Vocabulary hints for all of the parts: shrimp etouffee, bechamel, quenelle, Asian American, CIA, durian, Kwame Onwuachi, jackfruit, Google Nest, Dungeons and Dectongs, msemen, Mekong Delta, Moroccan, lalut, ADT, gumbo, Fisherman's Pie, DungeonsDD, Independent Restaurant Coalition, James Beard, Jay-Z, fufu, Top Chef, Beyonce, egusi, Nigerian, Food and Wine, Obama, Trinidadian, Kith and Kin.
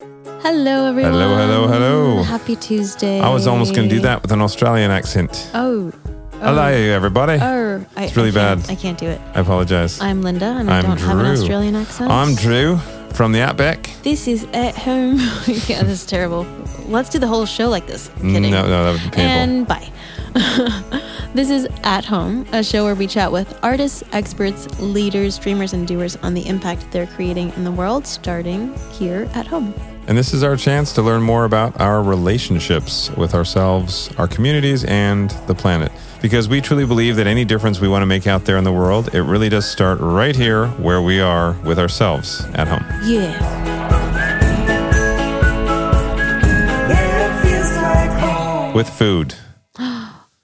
Hello, everyone. Hello, hello, hello. Happy Tuesday. I was almost going to do that with an Australian accent. Oh. Hello, everybody. Oh. It's really bad. I can't do it. I apologize. I'm Linda, and I don't have an Australian accent. I'm Drew from the Outback. This is At Home. Yeah, this is terrible. Let's do the whole show like this. I'm kidding. No, that would be painful. And bye. This is At Home, a show where we chat with artists, experts, leaders, dreamers, and doers on the impact they're creating in the world, starting here at home. And this is our chance to learn more about our relationships with ourselves, our communities, and the planet. Because we truly believe that any difference we want to make out there in the world, it really does start right here where we are with ourselves at home. Yeah. With food.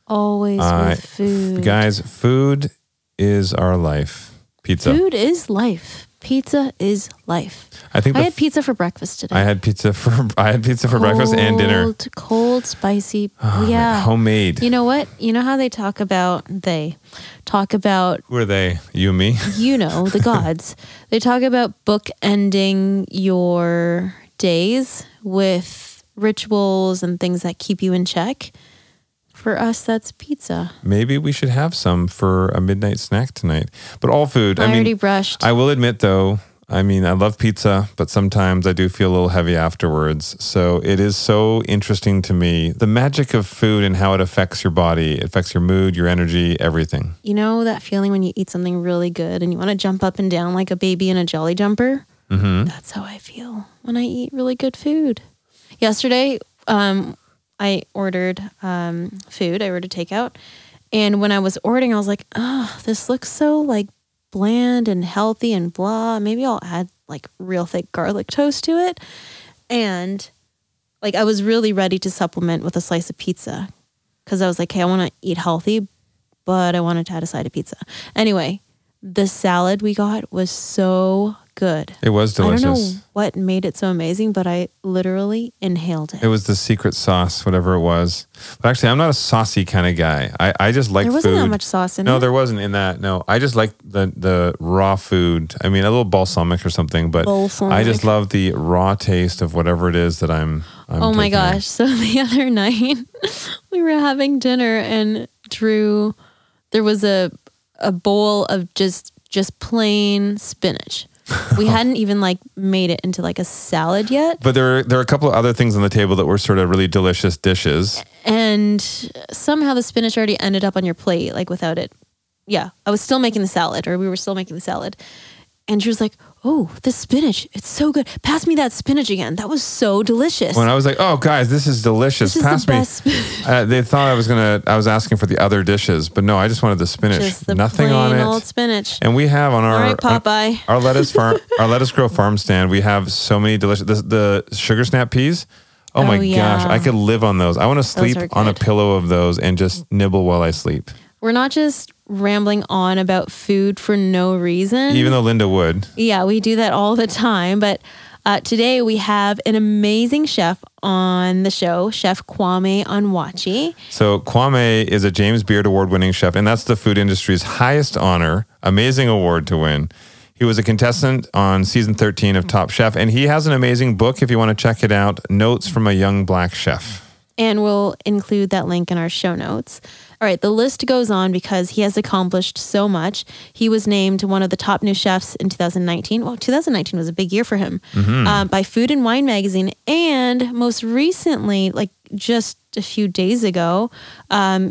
Always with food. Guys, food is our life. Pizza. Food is life. Pizza is life. I had pizza for breakfast today. I had pizza for breakfast and dinner. Cold, spicy, yeah, homemade. You know what? You know how they talk about who are they? You and me? You know, the gods. They talk about bookending your days with rituals and things that keep you in check. For us, that's pizza. Maybe we should have some for a midnight snack tonight. But all food. I already brushed. I will admit, though, I love pizza, but sometimes I do feel a little heavy afterwards. So it is so interesting to me, the magic of food and how it affects your body. It affects your mood, your energy, everything. You know that feeling when you eat something really good and you want to jump up and down like a baby in a Jolly Jumper? Mm-hmm. That's how I feel when I eat really good food. Yesterday, I ordered food. I ordered takeout. And when I was ordering, I was like, oh, this looks so like bland and healthy and blah. Maybe I'll add like real thick garlic toast to it. And like I was really ready to supplement with a slice of pizza because I was like, hey, I want to eat healthy, but I wanted to add a side of pizza. Anyway, the salad we got was so good. It was delicious. I don't know what made it so amazing, but I literally inhaled it. It was the secret sauce, whatever it was. But actually, I'm not a saucy kind of guy. I just like food. There wasn't that much sauce in it. No, there wasn't in that. No, I just like the raw food. I mean, a little balsamic or something, but I just love the raw taste of whatever it is that I'm oh my gosh. So the other night, we were having dinner and Drew, there was a bowl of just plain spinach. We hadn't even like made it into like a salad yet. But there are a couple of other things on the table that were sort of really delicious dishes. And somehow the spinach already ended up on your plate, like without it. Yeah, we were still making the salad. And she was like, oh, this spinach, it's so good. Pass me that spinach again. That was so delicious. When I was like, oh, guys, this is delicious. This is the best spinach. They thought I was asking for the other dishes, but no, I just wanted the spinach. Just the nothing plain on it. Old spinach. And we have on our Popeye. Our lettuce farm, our Lettuce Grow farm stand, we have so many delicious, the sugar snap peas. Oh my gosh, I could live on those. I want to sleep on a pillow of those and just nibble while I sleep. We're not just rambling on about food for no reason. Even though Linda would. Yeah, we do that all the time. But today we have an amazing chef on the show, Chef Kwame Onwuachi. So Kwame is a James Beard award-winning chef, and that's the food industry's highest honor, amazing award to win. He was a contestant on season 13 of Top Chef, and he has an amazing book if you want to check it out, Notes from a Young Black Chef. And we'll include that link in our show notes. All right, the list goes on because he has accomplished so much. He was named one of the top new chefs in 2019. Well, 2019 was a big year for him by Food and Wine magazine. And most recently, like just a few days ago,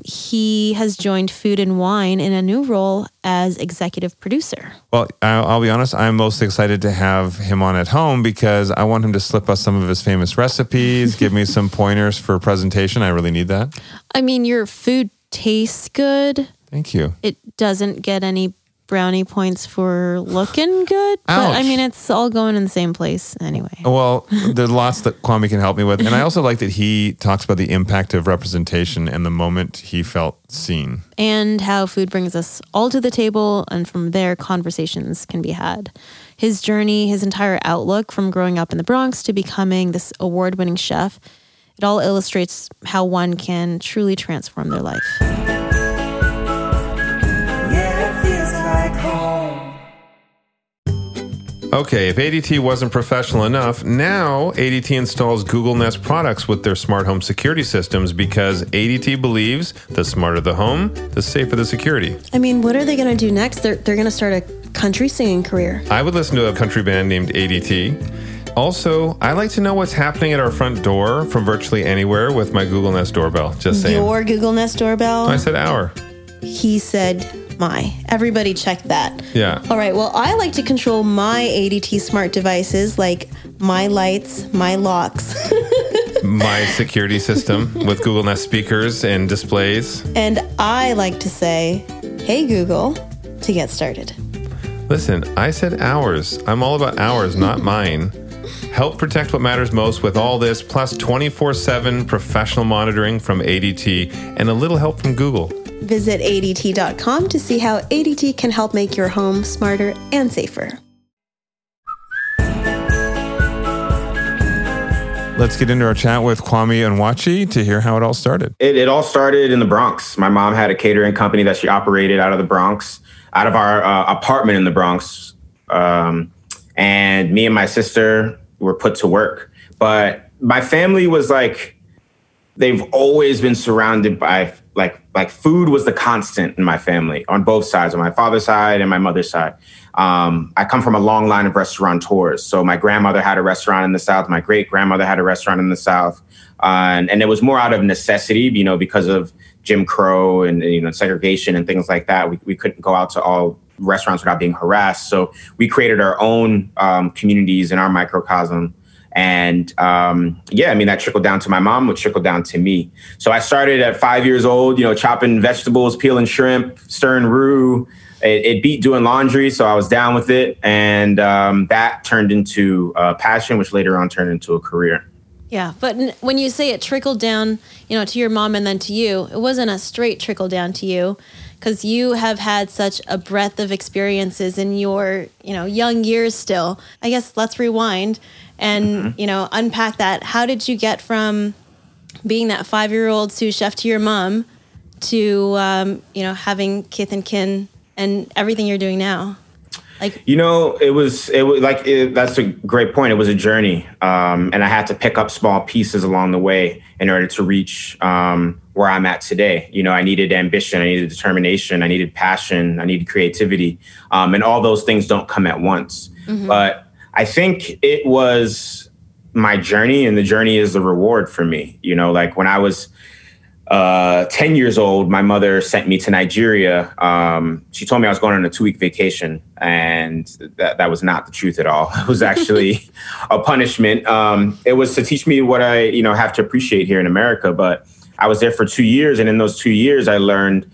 he has joined Food and Wine in a new role as executive producer. Well, I'll be honest, I'm most excited to have him on At Home because I want him to slip us some of his famous recipes, give me some pointers for a presentation. I really need that. I mean, your food tastes good. Thank you. It doesn't get any brownie points for looking good, but I mean, it's all going in the same place anyway. Well, there's lots that Kwame can help me with. And I also like that he talks about the impact of representation and the moment he felt seen. And how food brings us all to the table, and from there, conversations can be had. His journey, his entire outlook from growing up in the Bronx to becoming this award-winning chef, it all illustrates how one can truly transform their life. Okay, if ADT wasn't professional enough, now ADT installs Google Nest products with their smart home security systems because ADT believes the smarter the home, the safer the security. I mean, what are they going to do next? They're going to start a country singing career. I would listen to a country band named ADT. Also, I like to know what's happening at our front door from virtually anywhere with my Google Nest doorbell. Just saying. Your Google Nest doorbell? I said our. He said... my. Everybody check that. Yeah. All right. Well, I like to control my ADT smart devices like my lights, my locks. My security system with Google Nest speakers and displays. And I like to say, hey, Google, to get started. Listen, I said ours. I'm all about ours, not mine. Help protect what matters most with all this, plus 24/7 professional monitoring from ADT and a little help from Google. Visit ADT.com to see how ADT can help make your home smarter and safer. Let's get into our chat with Kwame Onwuachi to hear how it all started. It all started in the Bronx. My mom had a catering company that she operated out of the Bronx, out of our apartment in the Bronx. And me and my sister were put to work. But my family was like, they've always been surrounded by... Like food was the constant in my family on both sides, on my father's side and my mother's side. I come from a long line of restaurateurs. So my grandmother had a restaurant in the South. My great grandmother had a restaurant in the South. And it was more out of necessity, you know, because of Jim Crow and, you know, segregation and things like that. We couldn't go out to all restaurants without being harassed. So we created our own communities in our microcosm. And that trickled down to my mom, which trickled down to me. So I started at 5 years old, you know, chopping vegetables, peeling shrimp, stirring roux. It beat doing laundry, so I was down with it. And that turned into a passion, which later on turned into a career. Yeah, but when you say it trickled down, you know, to your mom and then to you, it wasn't a straight trickle down to you because you have had such a breadth of experiences in your, you know, young years still. I guess let's rewind and, you know, unpack that. How did you get from being that 5-year-old sous chef to your mom to, you know, having Kith and Kin and everything you're doing now? Like, you know, it was that's a great point. It was a journey. And I had to pick up small pieces along the way in order to reach where I'm at today. You know, I needed ambition. I needed determination. I needed passion. I needed creativity. And all those things don't come at once. Mm-hmm. But I think it was my journey, and the journey is the reward for me. You know, like when I was 10 years old, my mother sent me to Nigeria. She told me I was going on a 2-week vacation, and that was not the truth at all. It was actually a punishment. It was to teach me what I, you know, have to appreciate here in America. But I was there for 2 years, and in those 2 years, I learned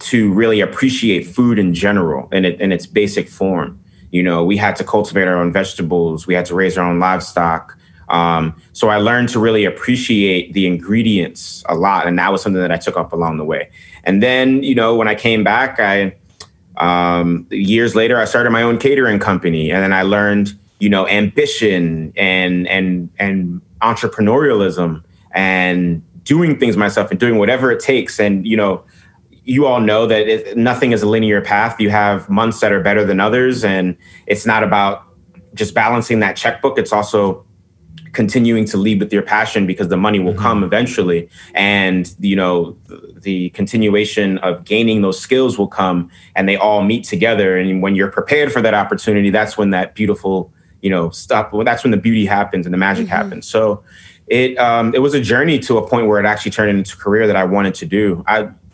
to really appreciate food in general and in its basic form. You know, we had to cultivate our own vegetables. We had to raise our own livestock. So I learned to really appreciate the ingredients a lot. And that was something that I took up along the way. And then, you know, when I came back, years later, I started my own catering company. And then I learned, you know, ambition and entrepreneurialism and doing things myself and doing whatever it takes. And, you know, you all know that nothing is a linear path. You have months that are better than others. And it's not about just balancing that checkbook. It's also continuing to lead with your passion, because the money will come eventually. And, you know, the continuation of gaining those skills will come, and they all meet together. And when you're prepared for that opportunity, that's when that beautiful, you know, stuff, well, that's when the beauty happens and the magic happens. So it was a journey to a point where it actually turned into a career that I wanted to do.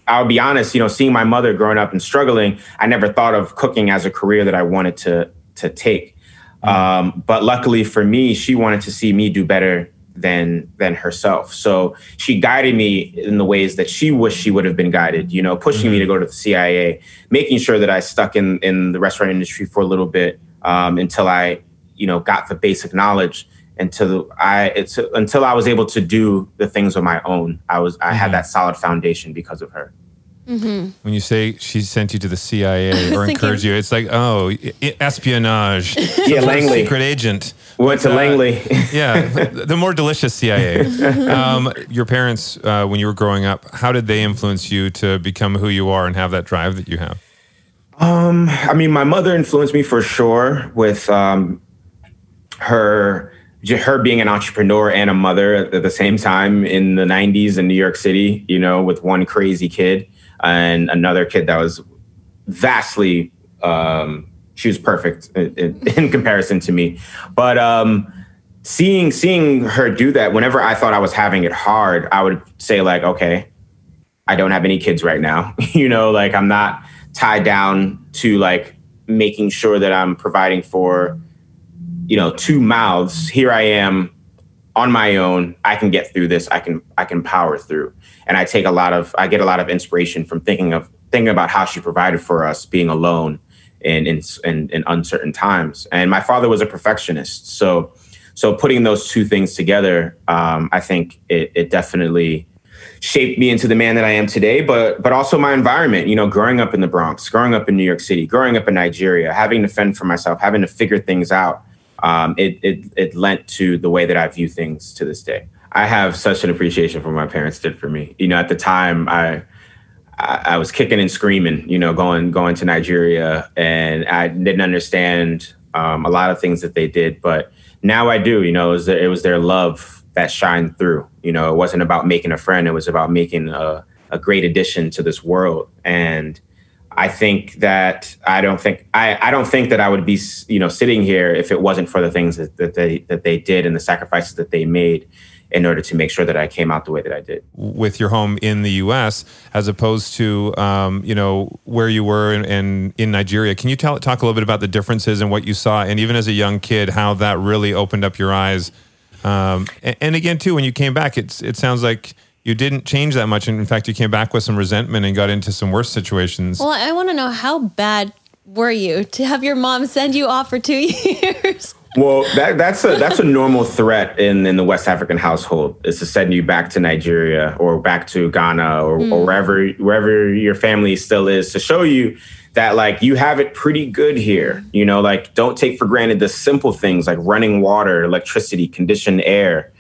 I'll be honest, you know, seeing my mother growing up and struggling, I never thought of cooking as a career that I wanted to take. But luckily for me, she wanted to see me do better than herself. So she guided me in the ways that she wished she would have been guided, you know, pushing me to go to the CIA, making sure that I stuck in the restaurant industry for a little bit until I, you know, got the basic knowledge. Until I was able to do the things on my own, I had that solid foundation because of her. Mm-hmm. When you say she sent you to the CIA or encouraged you, it's like, oh, espionage. Yeah, Langley. Secret agent. Went to Langley. Yeah, the more delicious CIA. Your parents, when you were growing up, how did they influence you to become who you are and have that drive that you have? I mean, my mother influenced me for sure with her being an entrepreneur and a mother at the same time in the 90s in New York City, you know, with one crazy kid and another kid that was vastly, she was perfect in comparison to me. But seeing her do that, whenever I thought I was having it hard, I would say like, okay, I don't have any kids right now. You know, like I'm not tied down to like making sure that I'm providing for, you know, two mouths. Here I am on my own. I can get through this. I can power through. And I get a lot of inspiration from thinking about how she provided for us being alone in uncertain times. And my father was a perfectionist. So putting those two things together, I think it definitely shaped me into the man that I am today, but also my environment, you know, growing up in the Bronx, growing up in New York City, growing up in Nigeria, having to fend for myself, having to figure things out. It lent to the way that I view things to this day. I have such an appreciation for what my parents did for me. You know, at the time I was kicking and screaming, you know, going to Nigeria, and I didn't understand a lot of things that they did, but now I do. You know, it was their love that shined through. You know, it wasn't about making a friend. It was about making a great addition to this world. And I think that I don't think that I would be, you know, sitting here if it wasn't for the things that they did and the sacrifices that they made in order to make sure that I came out the way that I did. With your home in the U.S. as opposed to, you know, where you were in Nigeria, can you talk a little bit about the differences and what you saw, and even as a young kid, how that really opened up your eyes? And again, too, when you came back, it sounds like you didn't change that much. And in fact, you came back with some resentment and got into some worse situations. Well, I want to know, how bad were you to have your mom send you off for 2 years? Well, that's a normal threat in the West African household, is to send you back to Nigeria or back to Ghana or wherever your family still is, to show you that like you have it pretty good here. You know, like don't take for granted the simple things like running water, electricity, conditioned air,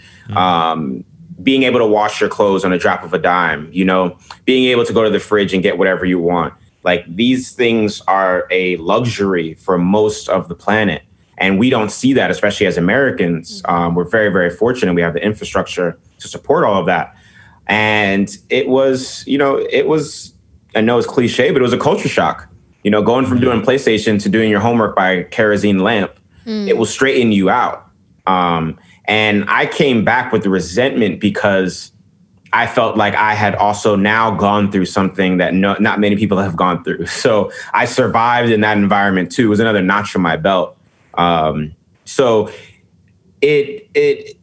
being able to wash your clothes on a drop of a dime, you know, being able to go to the fridge and get whatever you want. Like these things are a luxury for most of the planet. And we don't see that, especially as Americans. We're very, very fortunate. We have the infrastructure to support all of that. And it was, I know it's cliche, but it was a culture shock. You know, going from doing PlayStation to doing your homework by a kerosene lamp, it will straighten you out. And I came back with resentment because I felt like I had also now gone through something that not many people have gone through. So I survived in that environment too. It was another notch from my belt. So it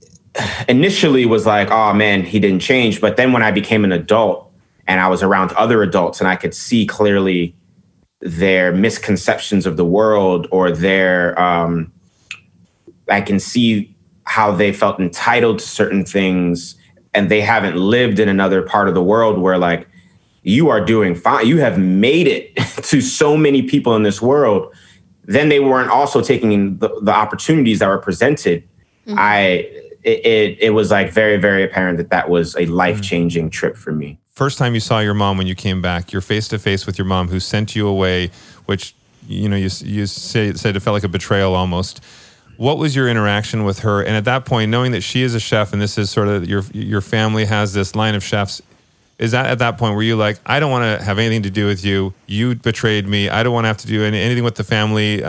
initially was like, oh man, he didn't change. But then when I became an adult and I was around other adults and I could see clearly their misconceptions of the world, or their, I can see how they felt entitled to certain things, and they haven't lived in another part of the world where like, you are doing fine. You have made it to so many people in this world. Then they weren't also taking the opportunities that were presented. Mm-hmm. It was like very, very apparent that was a life-changing trip for me. First time you saw your mom when you came back, you're face-to-face with your mom who sent you away, which, you know, you said it felt like a betrayal almost. What was your interaction with her? And at that point, knowing that she is a chef and this is sort of your family has this line of chefs, is that at that point where you like, I don't want to have anything to do with you. You betrayed me. I don't want to have to do anything with the family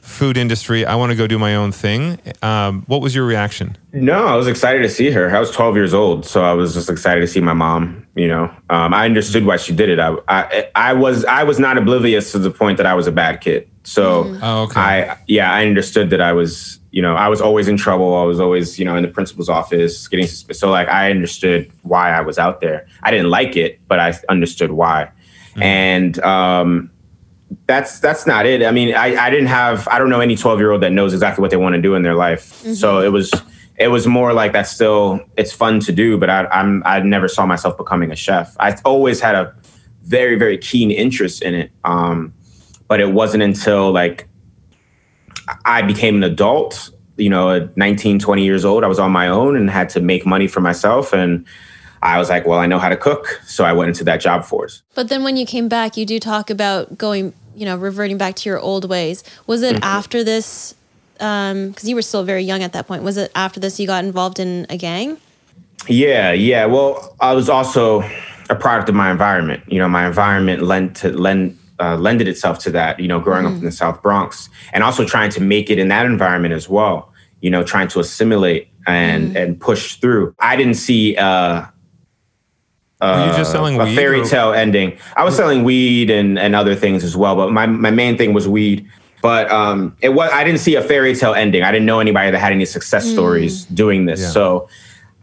food industry. I want to go do my own thing. What was your reaction? No, I was excited to see her. I was 12 years old, so I was just excited to see my mom. You know, I understood why she did it. I was not oblivious to the point that I was a bad kid. So I understood that I was, you know, I was always in trouble. I was always, you know, in the principal's office getting suspicious. So like I understood why I was out there. I didn't like it, but I understood why. Mm-hmm. And that's not it. I mean, I don't know any 12-year-old that knows exactly what they want to do in their life. Mm-hmm. So it was more like that's still, it's fun to do, but I never saw myself becoming a chef. I always had a very, very keen interest in it. But it wasn't until like I became an adult, you know, at 19, 20 years old, I was on my own and had to make money for myself. And I was like, well, I know how to cook. So I went into that job force. But then when you came back, you do talk about going you know, reverting back to your old ways. Was it after this, because you were still very young at that point, was it after this you got involved in a gang? Yeah. Well, I was also a product of my environment. You know, my environment lended itself to that, you know, growing up in the South Bronx, and also trying to make it in that environment as well, you know, trying to assimilate and push through. I didn't see were you just selling a fairy tale ending. I was selling weed and other things as well, but my main thing was weed. But I didn't see a fairy tale ending. I didn't know anybody that had any success stories doing this. Yeah. So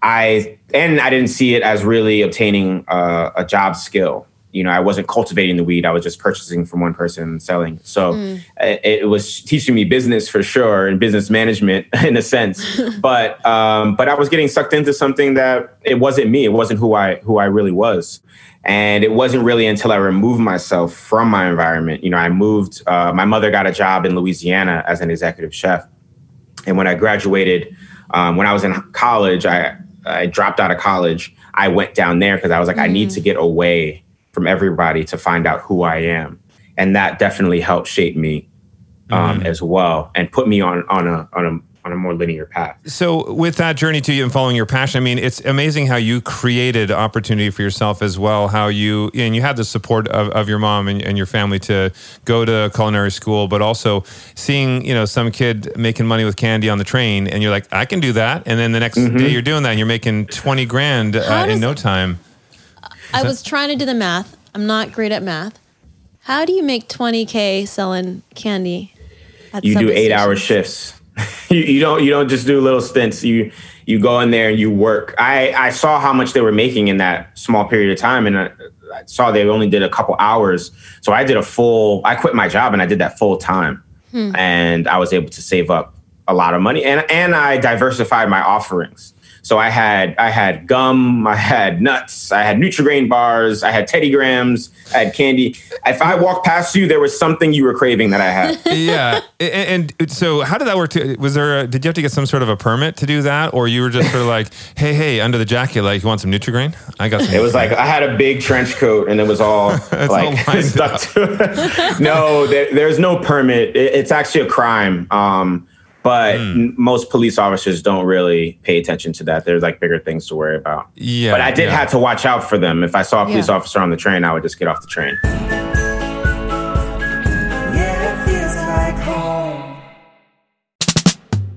I didn't see it as really obtaining a job skill. You know, I wasn't cultivating the weed. I was just purchasing from one person and selling. So it was teaching me business for sure, and business management in a sense. But I was getting sucked into something that it wasn't me. It wasn't who I really was. And it wasn't really until I removed myself from my environment. You know, I moved. My mother got a job in Louisiana as an executive chef. And when I graduated, when I was in college, I dropped out of college. I went down there because I was like, I need to get away from everybody to find out who I am. And that definitely helped shape me as well, and put me on a more linear path. So with that journey to you and following your passion, I mean, it's amazing how you created opportunity for yourself as well, and you had the support of your mom and your family to go to culinary school, but also seeing, you know, some kid making money with candy on the train, and you're like, I can do that. And then the next day you're doing that and you're making 20 grand in no time. I was trying to do the math. I'm not great at math. How do you make 20K selling candy? You do 8-hour shifts. You don't just do little stints. You go in there and you work. I saw how much they were making in that small period of time, and I saw they only did a couple hours. So I quit my job and I did that full time. And I was able to save up a lot of money, and I diversified my offerings. So I had gum, I had nuts, I had Nutri-Grain bars, I had Teddy Grahams, I had candy. If I walked past you, there was something you were craving that I had. Yeah, and so how did that work? Did you have to get some sort of a permit to do that, or you were just sort of like, hey, under the jacket, like, you want some Nutri-Grain? I got some. It was like I had a big trench coat, and it was all like all stuck to it. No, there's no permit. It's actually a crime. But most police officers don't really pay attention to that. There's like bigger things to worry about. Yeah, but I did have to watch out for them. If I saw a police officer on the train, I would just get off the train. Yeah, it feels like home.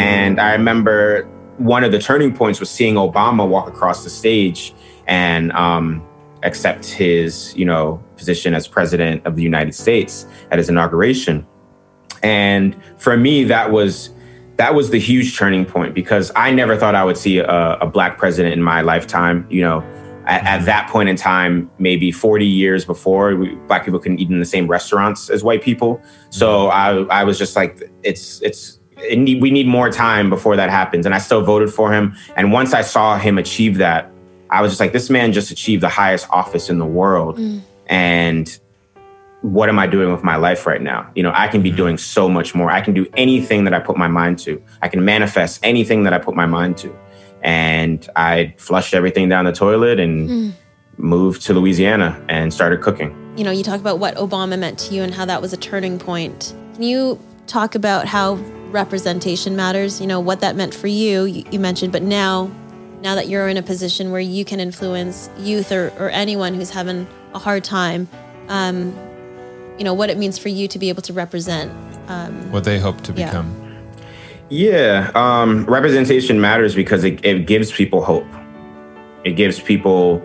And I remember one of the turning points was seeing Obama walk across the stage and accept his, you know, position as president of the United States at his inauguration. And for me, that was the huge turning point, because I never thought I would see a Black president in my lifetime. You know, at that point in time, maybe 40 years before, Black people couldn't eat in the same restaurants as white people. So I was just like, we need more time before that happens. And I still voted for him. And once I saw him achieve that, I was just like, this man just achieved the highest office in the world. And what am I doing with my life right now? You know, I can be doing so much more. I can do anything that I put my mind to. I can manifest anything that I put my mind to. And I flushed everything down the toilet and moved to Louisiana and started cooking. You know, you talk about what Obama meant to you and how that was a turning point. Can you talk about how representation matters, you know, what that meant for you mentioned, but now that you're in a position where you can influence youth or anyone who's having a hard time, you know, what it means for you to be able to represent what they hope to become. Representation matters because it gives people hope. It gives people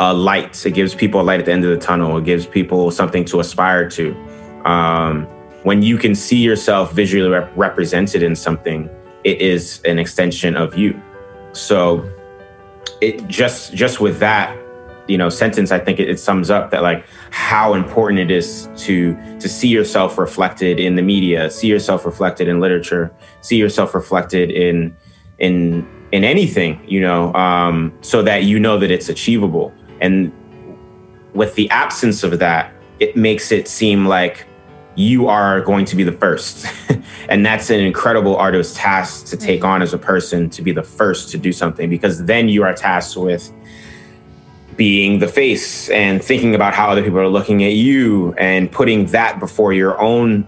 a light. It gives people a light at the end of the tunnel. It gives people something to aspire to. When you can see yourself visually represented in something, it is an extension of you. So it just with that, sentence, I think it sums up that, like, how important it is to see yourself reflected in the media, see yourself reflected in literature, see yourself reflected in anything, so that you know that it's achievable. And with the absence of that, it makes it seem like you are going to be the first. And that's an incredible arduous task to take on as a person, to be the first to do something, because then you are tasked with being the face and thinking about how other people are looking at you and putting that before your own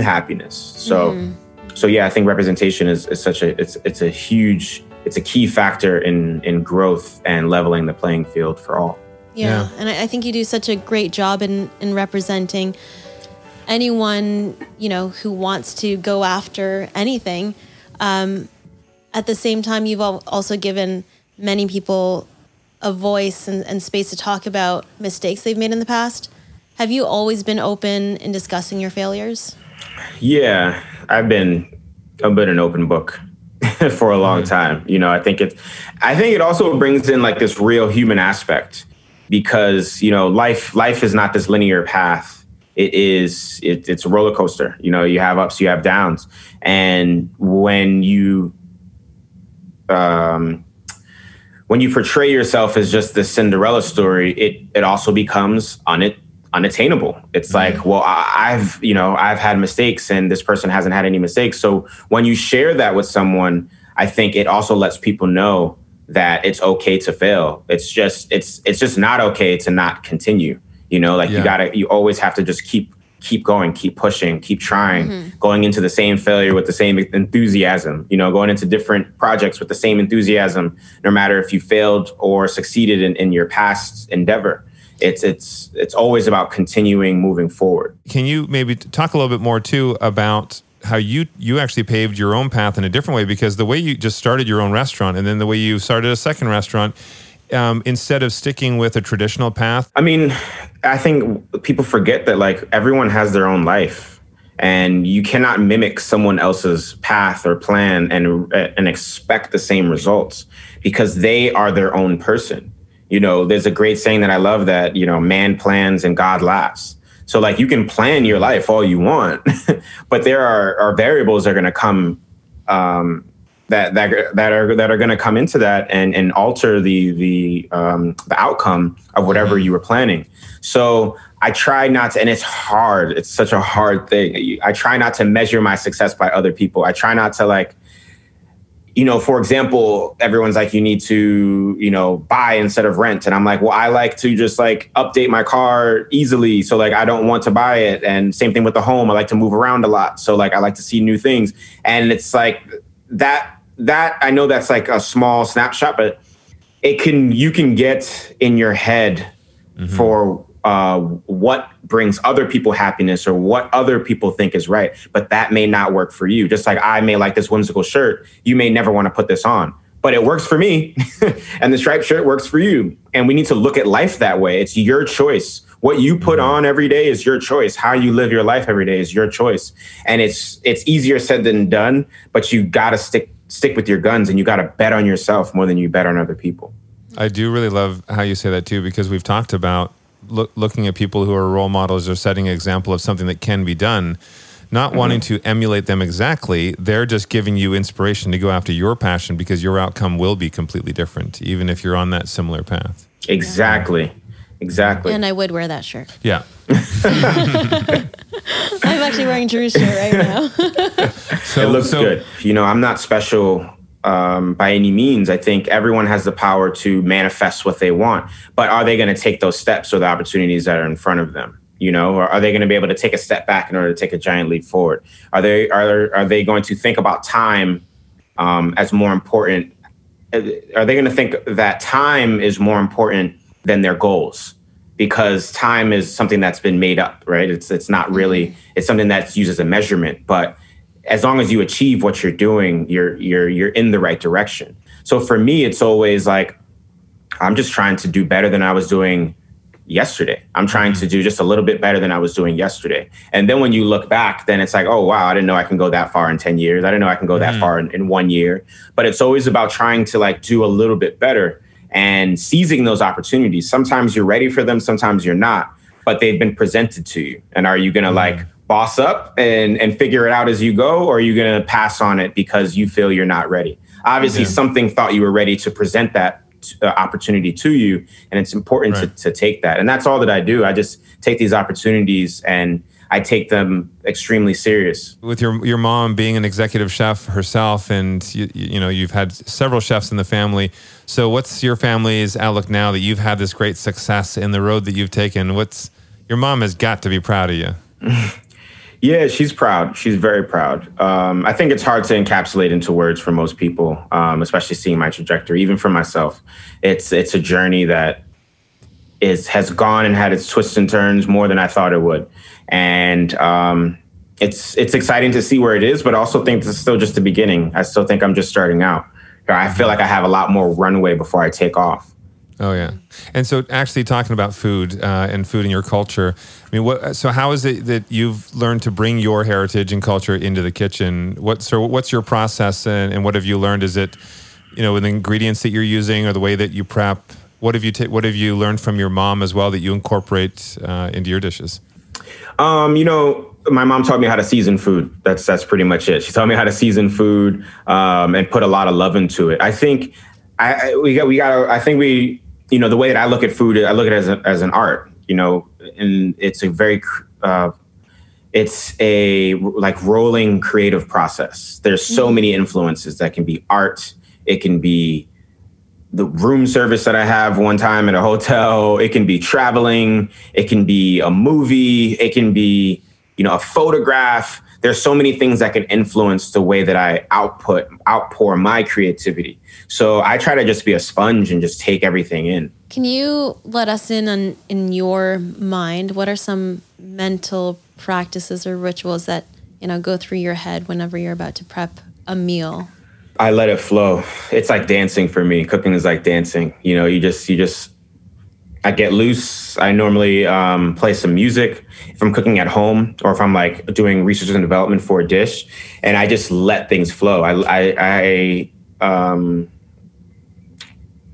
happiness. So, So yeah, I think representation is such a, it's a huge, it's a key factor in growth and leveling the playing field for all. Yeah. And I think you do such a great job in representing anyone, who wants to go after anything. At the same time, you've also given many people a voice and space to talk about mistakes they've made in the past. Have you always been open in discussing your failures? Yeah, I've been an open book for a long time. I think it also brings in like this real human aspect, because, life is not this linear path. It's a roller coaster. You have ups, you have downs. And when you portray yourself as just this Cinderella story, it also becomes unattainable. It's like, well, I've had mistakes and this person hasn't had any mistakes. So when you share that with someone, I think it also lets people know that it's okay to fail. It's just not okay to not continue. You always have to just keep going, keep pushing, keep trying, going into the same failure with the same enthusiasm, going into different projects with the same enthusiasm, no matter if you failed or succeeded in your past endeavor. It's always about continuing moving forward. Can you maybe talk a little bit more too about how you actually paved your own path in a different way? Because the way you just started your own restaurant and then the way you started a second restaurant, instead of sticking with a traditional path? I mean, I think people forget that like everyone has their own life and you cannot mimic someone else's path or plan and expect the same results, because they are their own person. There's a great saying that I love that, man plans and God laughs. So like you can plan your life all you want, but there are variables that are going to come that are going to come into that and alter the outcome of whatever you were planning. So I try not to, and it's hard. It's such a hard thing. I try not to measure my success by other people. I try not to for example, everyone's like, you need to, buy instead of rent. And I'm like, well, I like to just like update my car easily. So like, I don't want to buy it. And same thing with the home. I like to move around a lot. So like, I like to see new things. And it's like that I know that's like a small snapshot, but you can get in your head for what brings other people happiness or what other people think is right. But that may not work for you. Just like I may like this whimsical shirt. You may never want to put this on, but it works for me. And the striped shirt works for you. And we need to look at life that way. It's your choice. What you put on every day is your choice. How you live your life every day is your choice. And it's easier said than done, but you got to stick with your guns and you got to bet on yourself more than you bet on other people. I do really love how you say that too, because we've talked about looking at people who are role models or setting an example of something that can be done, not wanting to emulate them exactly. They're just giving you inspiration to go after your passion, because your outcome will be completely different, even if you're on that similar path. Exactly. And I would wear that shirt. Yeah. I'm actually wearing Drew's shirt right now. So, it looks good. I'm not special by any means. I think everyone has the power to manifest what they want. But are they going to take those steps or the opportunities that are in front of them? Or are they going to be able to take a step back in order to take a giant leap forward? Are they going to think about time as more important? Are they going to think that time is more important than their goals, because time is something that's been made up, right? It's not really, it's something that's used as a measurement, but as long as you achieve what you're doing, you're in the right direction. So for me, it's always like, I'm just trying to do better than I was doing yesterday. I'm trying to do just a little bit better than I was doing yesterday. And then when you look back, then it's like, oh, wow, I didn't know I can go that far in 10 years. I didn't know I can go that far in 1 year. But it's always about trying to like do a little bit better. and seizing those opportunities. Sometimes you're ready for them, sometimes you're not, but they've been presented to you. And are you going to like boss up and figure it out as you go, or are you going to pass on it because you feel you're not ready? Obviously, something thought you were ready to present that opportunity to you, and it's important to take that. And that's all that I do. I just take these opportunities and I take them extremely serious. With your mom being an executive chef herself, and you know, you've had several chefs in the family. So what's your family's outlook now that you've had this great success in the road that you've taken? What's your mom has got to be proud of you. Yeah, she's proud. She's very proud. I think it's hard to encapsulate into words for most people, especially seeing my trajectory, even for myself. It's a journey that has gone and had its twists and turns more than I thought it would. And it's exciting to see where it is, but I also think this is still just the beginning. I still think I'm just starting out. I feel like I have a lot more runway before I take off. Oh, yeah. And so actually talking about food and food in your culture, I mean, so how is it that you've learned to bring your heritage and culture into the kitchen? What's your process and what have you learned? Is it, you know, with the ingredients that you're using or the way that you prep? What have you learned from your mom as well that you incorporate into your dishes? You know, my mom taught me how to season food. That's pretty much it. She taught me how to season food and put a lot of love into it. I think you know, the way that I look at food, I look at it as an art, you know, and it's a very, it's a rolling creative process. There's so many influences that can be art. It can be the room service that I have one time at a hotel. It can be traveling. It can be a movie. It can be, you know, a photograph. There's so many things that can influence the way that I outpour my creativity. So I try to just be a sponge and just take everything in. Can you let us in on, in your mind, what are some mental practices or rituals that, you know, go through your head whenever you're about to prep a meal? I let it flow. It's like dancing for me. Cooking is like dancing. You know, you just I get loose. I normally play some music if I'm cooking at home or if I'm like doing research and development for a dish, and I just let things flow. I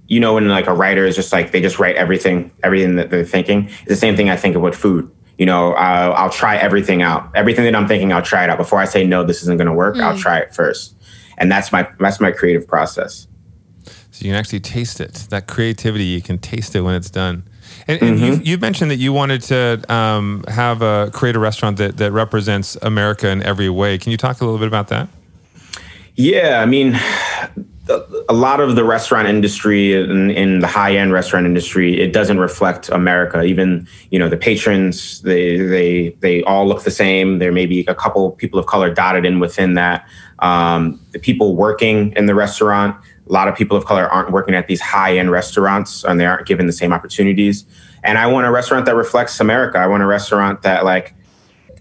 you know, when like a writer is just like, they just write everything that they're thinking. It's the same thing I think about food. You know, I'll try everything out. Everything that I'm thinking, I'll try it out. Before I say, no, this isn't going to work, I'll try it first. And that's my creative process. So you can actually taste it. That creativity, you can taste it when it's done. And you mentioned that you wanted to create a restaurant that represents America in every way. Can you talk a little bit about that? Yeah, I mean, a lot of the restaurant industry in the high-end restaurant industry, it doesn't reflect America. Even, you know, the patrons, they all look the same. There may be a couple people of color dotted in within that. The people working in the restaurant, a lot of people of color aren't working at these high-end restaurants, and they aren't given the same opportunities. And I want a restaurant that reflects America. I want a restaurant that, like,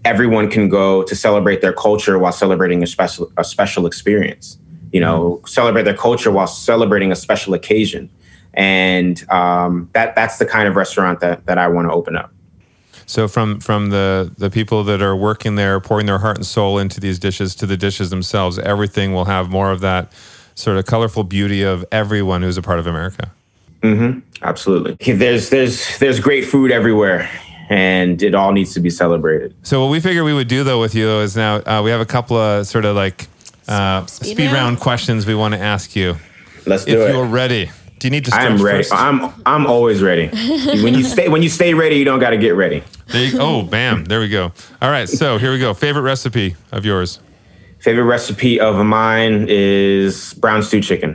everyone can go to celebrate their culture while celebrating a special experience. You know, celebrate their culture while celebrating a special occasion. And that's the kind of restaurant that I want to open up. So from the people that are working there, pouring their heart and soul into these dishes, to the dishes themselves, everything will have more of that sort of colorful beauty of everyone who's a part of America. Mm-hmm. Absolutely. There's great food everywhere, and it all needs to be celebrated. So what we figured we would do, though, with you is now we have a couple of sort of like speed round questions we want to ask you. Let's do it. If you're ready. Do you need to stretch first? I'm always ready. When you stay ready, you don't got to get ready. There we go. All right, so here we go. Favorite recipe of yours? Favorite recipe of mine is brown stew chicken.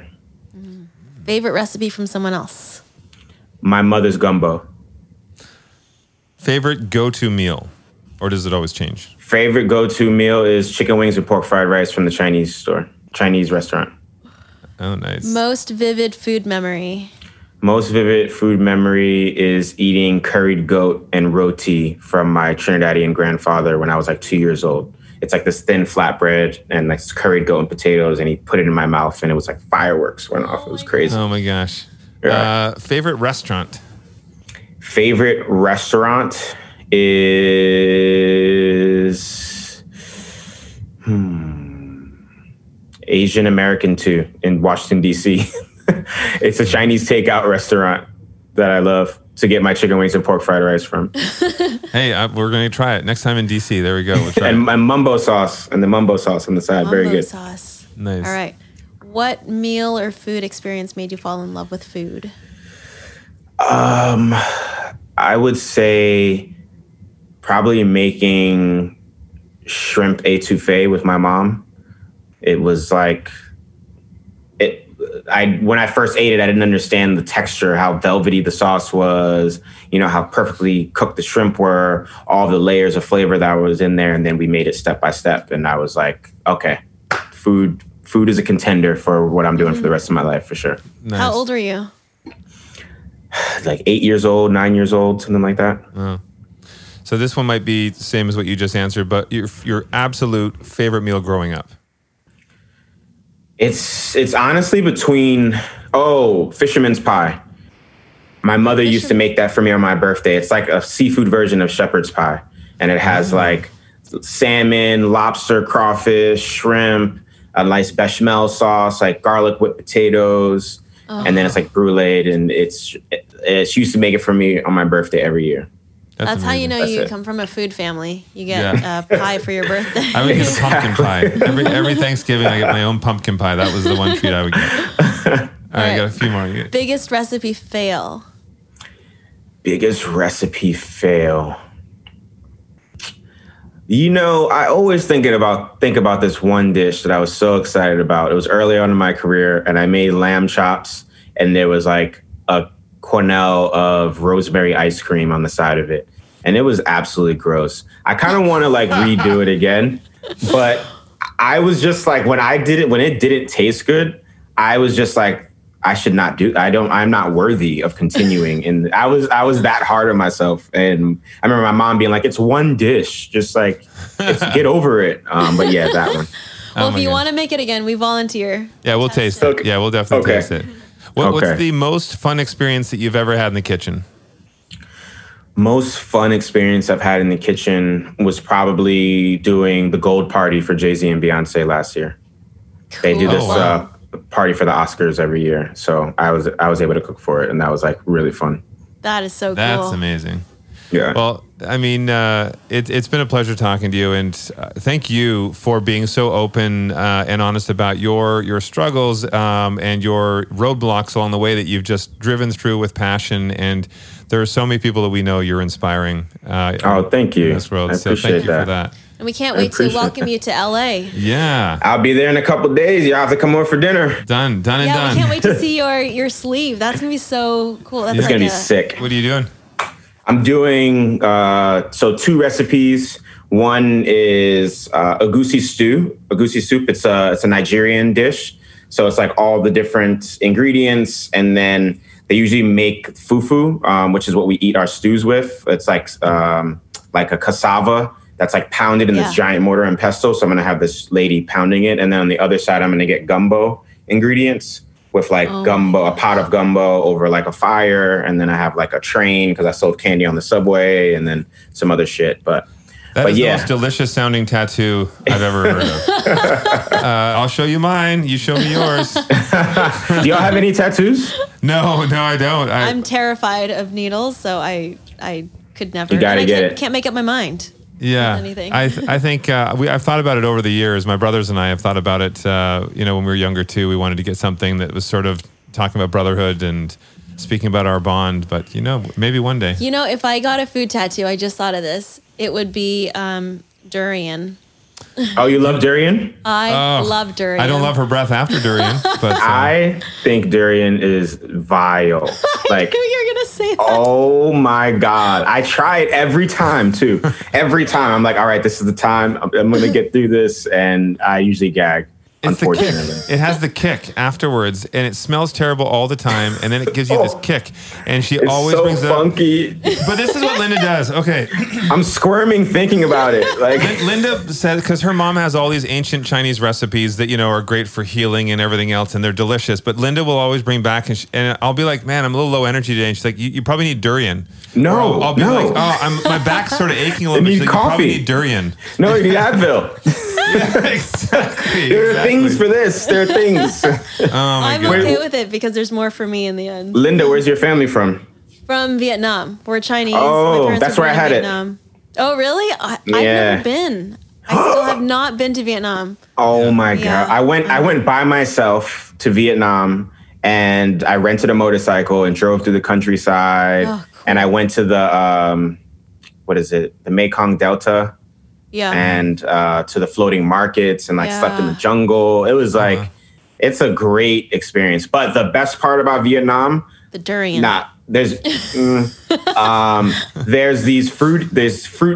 Favorite recipe from someone else? My mother's gumbo. Favorite go-to meal, or does it always change? Favorite go-to meal is chicken wings and pork fried rice from the Chinese restaurant. Oh, nice. Most vivid food memory is eating curried goat and roti from my Trinidadian grandfather when I was like 2 years old. It's like this thin flatbread and like curried goat and potatoes, and he put it in my mouth, and it was like fireworks went off. It was crazy. Oh, my gosh. Favorite restaurant? Favorite restaurant is... Asian American too, in Washington, D.C. It's a Chinese takeout restaurant that I love to get my chicken wings and pork fried rice from. Hey, we're going to try it next time in D.C. There we go. We'll try and my mumbo sauce on the side. Mumbo. Very good. Sauce. Nice. All right. What meal or food experience made you fall in love with food? I would say probably making shrimp etouffee with my mom. It was like... When I first ate it, I didn't understand the texture, how velvety the sauce was, you know, how perfectly cooked the shrimp were, all the layers of flavor that was in there. And then we made it step by step. And I was like, okay, food is a contender for what I'm doing for the rest of my life, for sure. Nice. How old were you? Like 9 years old, something like that. Oh. So this one might be the same as what you just answered, but your absolute favorite meal growing up. It's honestly between, Fisherman's Pie. My mother used to make that for me on my birthday. It's like a seafood version of shepherd's pie. And it has like salmon, lobster, crawfish, shrimp, a nice bechamel sauce, like garlic whipped potatoes. Oh. And then it's like brulee. And she used to make it for me on my birthday every year. That's how you know you come from a food family. You get pie for your birthday. I would get a pumpkin pie. Every Thanksgiving, I get my own pumpkin pie. That was the one treat I would get. All right, I got a few more. Biggest recipe fail? You know, I always think about this one dish that I was so excited about. It was early on in my career, and I made lamb chops, and there was like a quenelle of rosemary ice cream on the side of it. And it was absolutely gross. I kind of want to like redo it again, but I was just like, when it didn't taste good, I was just like, I should not do. I'm not worthy of continuing. And I was that hard on myself. And I remember my mom being like, "It's one dish, just like get over it." But yeah, that one. Well, if you want to make it again, we volunteer. Yeah, we'll taste it. Okay. Yeah, we'll definitely taste it. What's the most fun experience that you've ever had in the kitchen? Most fun experience I've had in the kitchen was probably doing the gold party for Jay-Z and Beyonce last year. Cool. They do this party for the Oscars every year. So I was able to cook for it, and that was like really fun. That is so cool. That's amazing. Yeah. Well, I mean, it's been a pleasure talking to you, and thank you for being so open and honest about your struggles and your roadblocks along the way that you've just driven through with passion. And there are so many people that we know you're inspiring. Thank you. In this world. I appreciate for that. And we can't wait to welcome you to LA. Yeah. I'll be there in a couple of days. Y'all have to come over for dinner. Done. We can't wait to see your sleeve. That's going to be so cool. That's going to be sick. What are you doing? I'm doing 2 recipes. One is egusi soup. It's a Nigerian dish, so it's like all the different ingredients, and then they usually make fufu, which is what we eat our stews with. It's like a cassava that's like pounded in this giant mortar and pestle. So I'm gonna have this lady pounding it, and then on the other side, I'm gonna get gumbo ingredients. With like gumbo, a pot of gumbo over like a fire, and then I have like a train because I sold candy on the subway, and then some other shit. But that is the most delicious sounding tattoo I've ever heard of. I'll show you mine. You show me yours. Do y'all have any tattoos? No, I don't. I'm terrified of needles, so I could never. You gotta get it. Can't make up my mind. Yeah, I think I've thought about it over the years. My brothers and I have thought about it, when we were younger too. We wanted to get something that was sort of talking about brotherhood and speaking about our bond. But, maybe one day. If I got a food tattoo, I just thought of this. It would be durian. Oh, you love durian? I love durian. I don't love her breath after durian. But I think durian is vile. I knew you were going to say that. Oh, my God. I try it every time, too. Every time. I'm like, all right, this is the time. I'm going to get through this. And I usually gag, unfortunately. It has the kick afterwards. And it smells terrible all the time. And then it gives you this kick. And she always brings it up. Funky. But this is what Linda does. Okay. I'm squirming thinking about it. Like Linda says, because her mom has all these ancient Chinese recipes that, are great for healing and everything else. And they're delicious. But Linda will always bring back. And I'll be like, man, I'm a little low energy today. And she's like, you probably need durian. No. I'll be like, my back's sort of aching a little bit. You probably need durian. No, you need Advil. Yeah, exactly. There are things for this. There are things. I'm okay with it because there's more for me in the end. Linda, where's your family from? From Vietnam. We're Chinese. Oh, that's where I had Vietnam. It. Oh, really? I've never been. I still have not been to Vietnam. Oh my God. I went by myself to Vietnam and I rented a motorcycle and drove through the countryside. Oh, cool. And I went to the the Mekong Delta. Yeah. And to the floating markets and slept in the jungle. It was it's a great experience. But the best part about Vietnam, the durian. There's there's fruit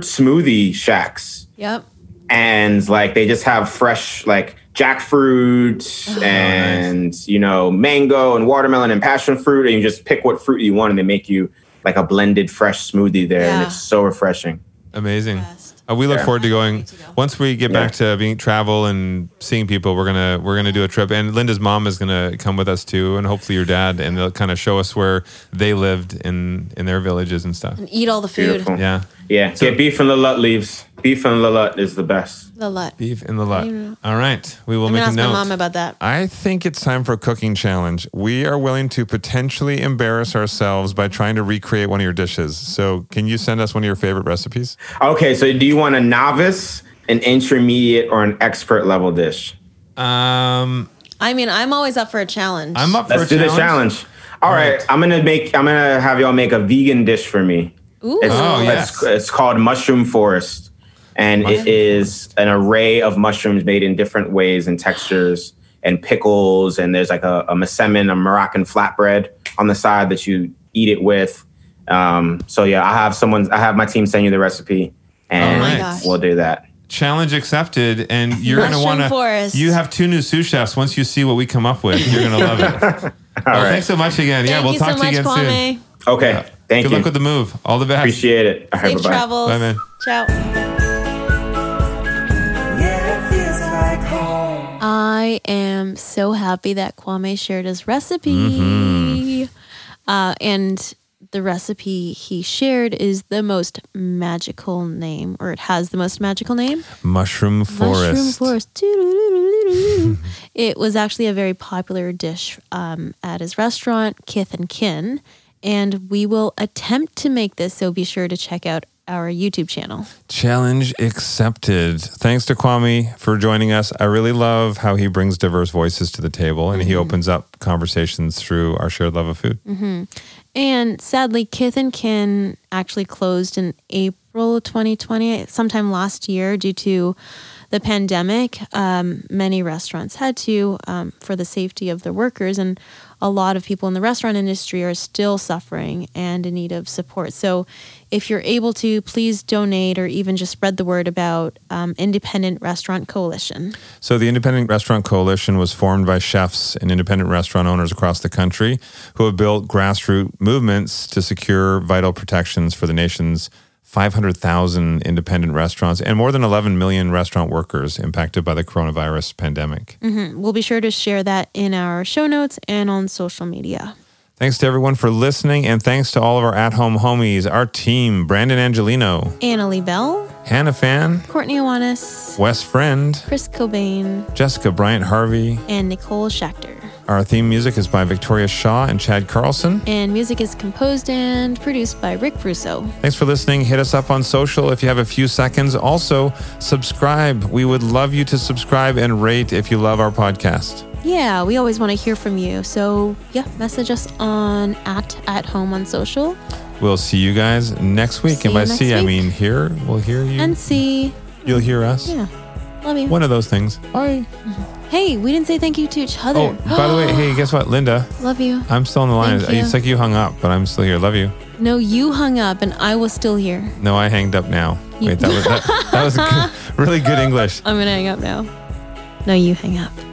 smoothie shacks. Yep. And they just have fresh jackfruit and mango and watermelon and passion fruit, and you just pick what fruit you want and they make you a blended fresh smoothie there, and it's so refreshing. Amazing. We look forward to going. Once we get back to travel and seeing people, we're gonna do a trip. And Linda's mom is gonna come with us too, and hopefully your dad, and they'll kind of show us where they lived in their villages and stuff. And eat all the food. Beautiful. Yeah. Yeah. So, get beef and lalut leaves. Beef and lalut is the best. Lalut. Beef and lalut. All right. We will make a note. I'm gonna ask my mom about that. I think it's time for a cooking challenge. We are willing to potentially embarrass ourselves by trying to recreate one of your dishes. So can you send us one of your favorite recipes? Okay. So do you want a novice, an intermediate, or an expert level dish? I'm always up for a challenge. Let's do the challenge. All right. I'm gonna have y'all make a vegan dish for me. Ooh. It's called Mushroom Forest, and it is an array of mushrooms made in different ways and textures and pickles. And there's a msemen, a Moroccan flatbread on the side that you eat it with. I have my team send you the recipe, and we'll do that. Challenge accepted, and you're going to want to. You have 2 new sous chefs. Once you see what we come up with, you're going to love it. All right. Thanks so much again. We'll talk to you again soon, Kwame. Okay. Yeah. Thank you. Good luck with the move. All the best. Appreciate it. All right, safe travels. Bye, man. Ciao. I am so happy that Kwame shared his recipe. Mm-hmm. And the recipe he shared is the most magical name, or it has the most magical name. Mushroom Forest. Mushroom Forest. It was actually a very popular dish at his restaurant, Kith and Kin. And we will attempt to make this, so be sure to check out our YouTube channel. Challenge accepted. Thanks to Kwame for joining us. I really love how he brings diverse voices to the table, and he opens up conversations through our shared love of food. Mm-hmm. And sadly, Kith and Kin actually closed in April 2020, sometime last year, due to the pandemic. Many restaurants had to, for the safety of their workers, and a lot of people in the restaurant industry are still suffering and in need of support. So if you're able to, please donate or even just spread the word about Independent Restaurant Coalition. So the Independent Restaurant Coalition was formed by chefs and independent restaurant owners across the country who have built grassroots movements to secure vital protections for the nation's 500,000 independent restaurants and more than 11 million restaurant workers impacted by the coronavirus pandemic. Mm-hmm. We'll be sure to share that in our show notes and on social media. Thanks to everyone for listening, and thanks to all of our at-home homies, our team, Brandon Angelino, Annalie Bell, Hannah Fan, Courtney Iwanis, Wes Friend, Chris Cobain, Jessica Bryant Harvey, and Nicole Schachter. Our theme music is by Victoria Shaw and Chad Carlson. And music is composed and produced by Rick Russo. Thanks for listening. Hit us up on social if you have a few seconds. Also, subscribe. We would love you to subscribe and rate if you love our podcast. Yeah, we always want to hear from you. So, message us on @home on social. We'll see you guys next week. And by see, I mean here. We'll hear you. And see. You'll hear us. Yeah. Love you. One of those things. Bye. Hey, we didn't say thank you to each other. Oh, by the way, hey, guess what? Linda. Love you. I'm still on the line. It's like you hung up, but I'm still here. Love you. No, you hung up and I was still here. No, I hanged up now. Wait, that was really good English. I'm going to hang up now. No, you hang up.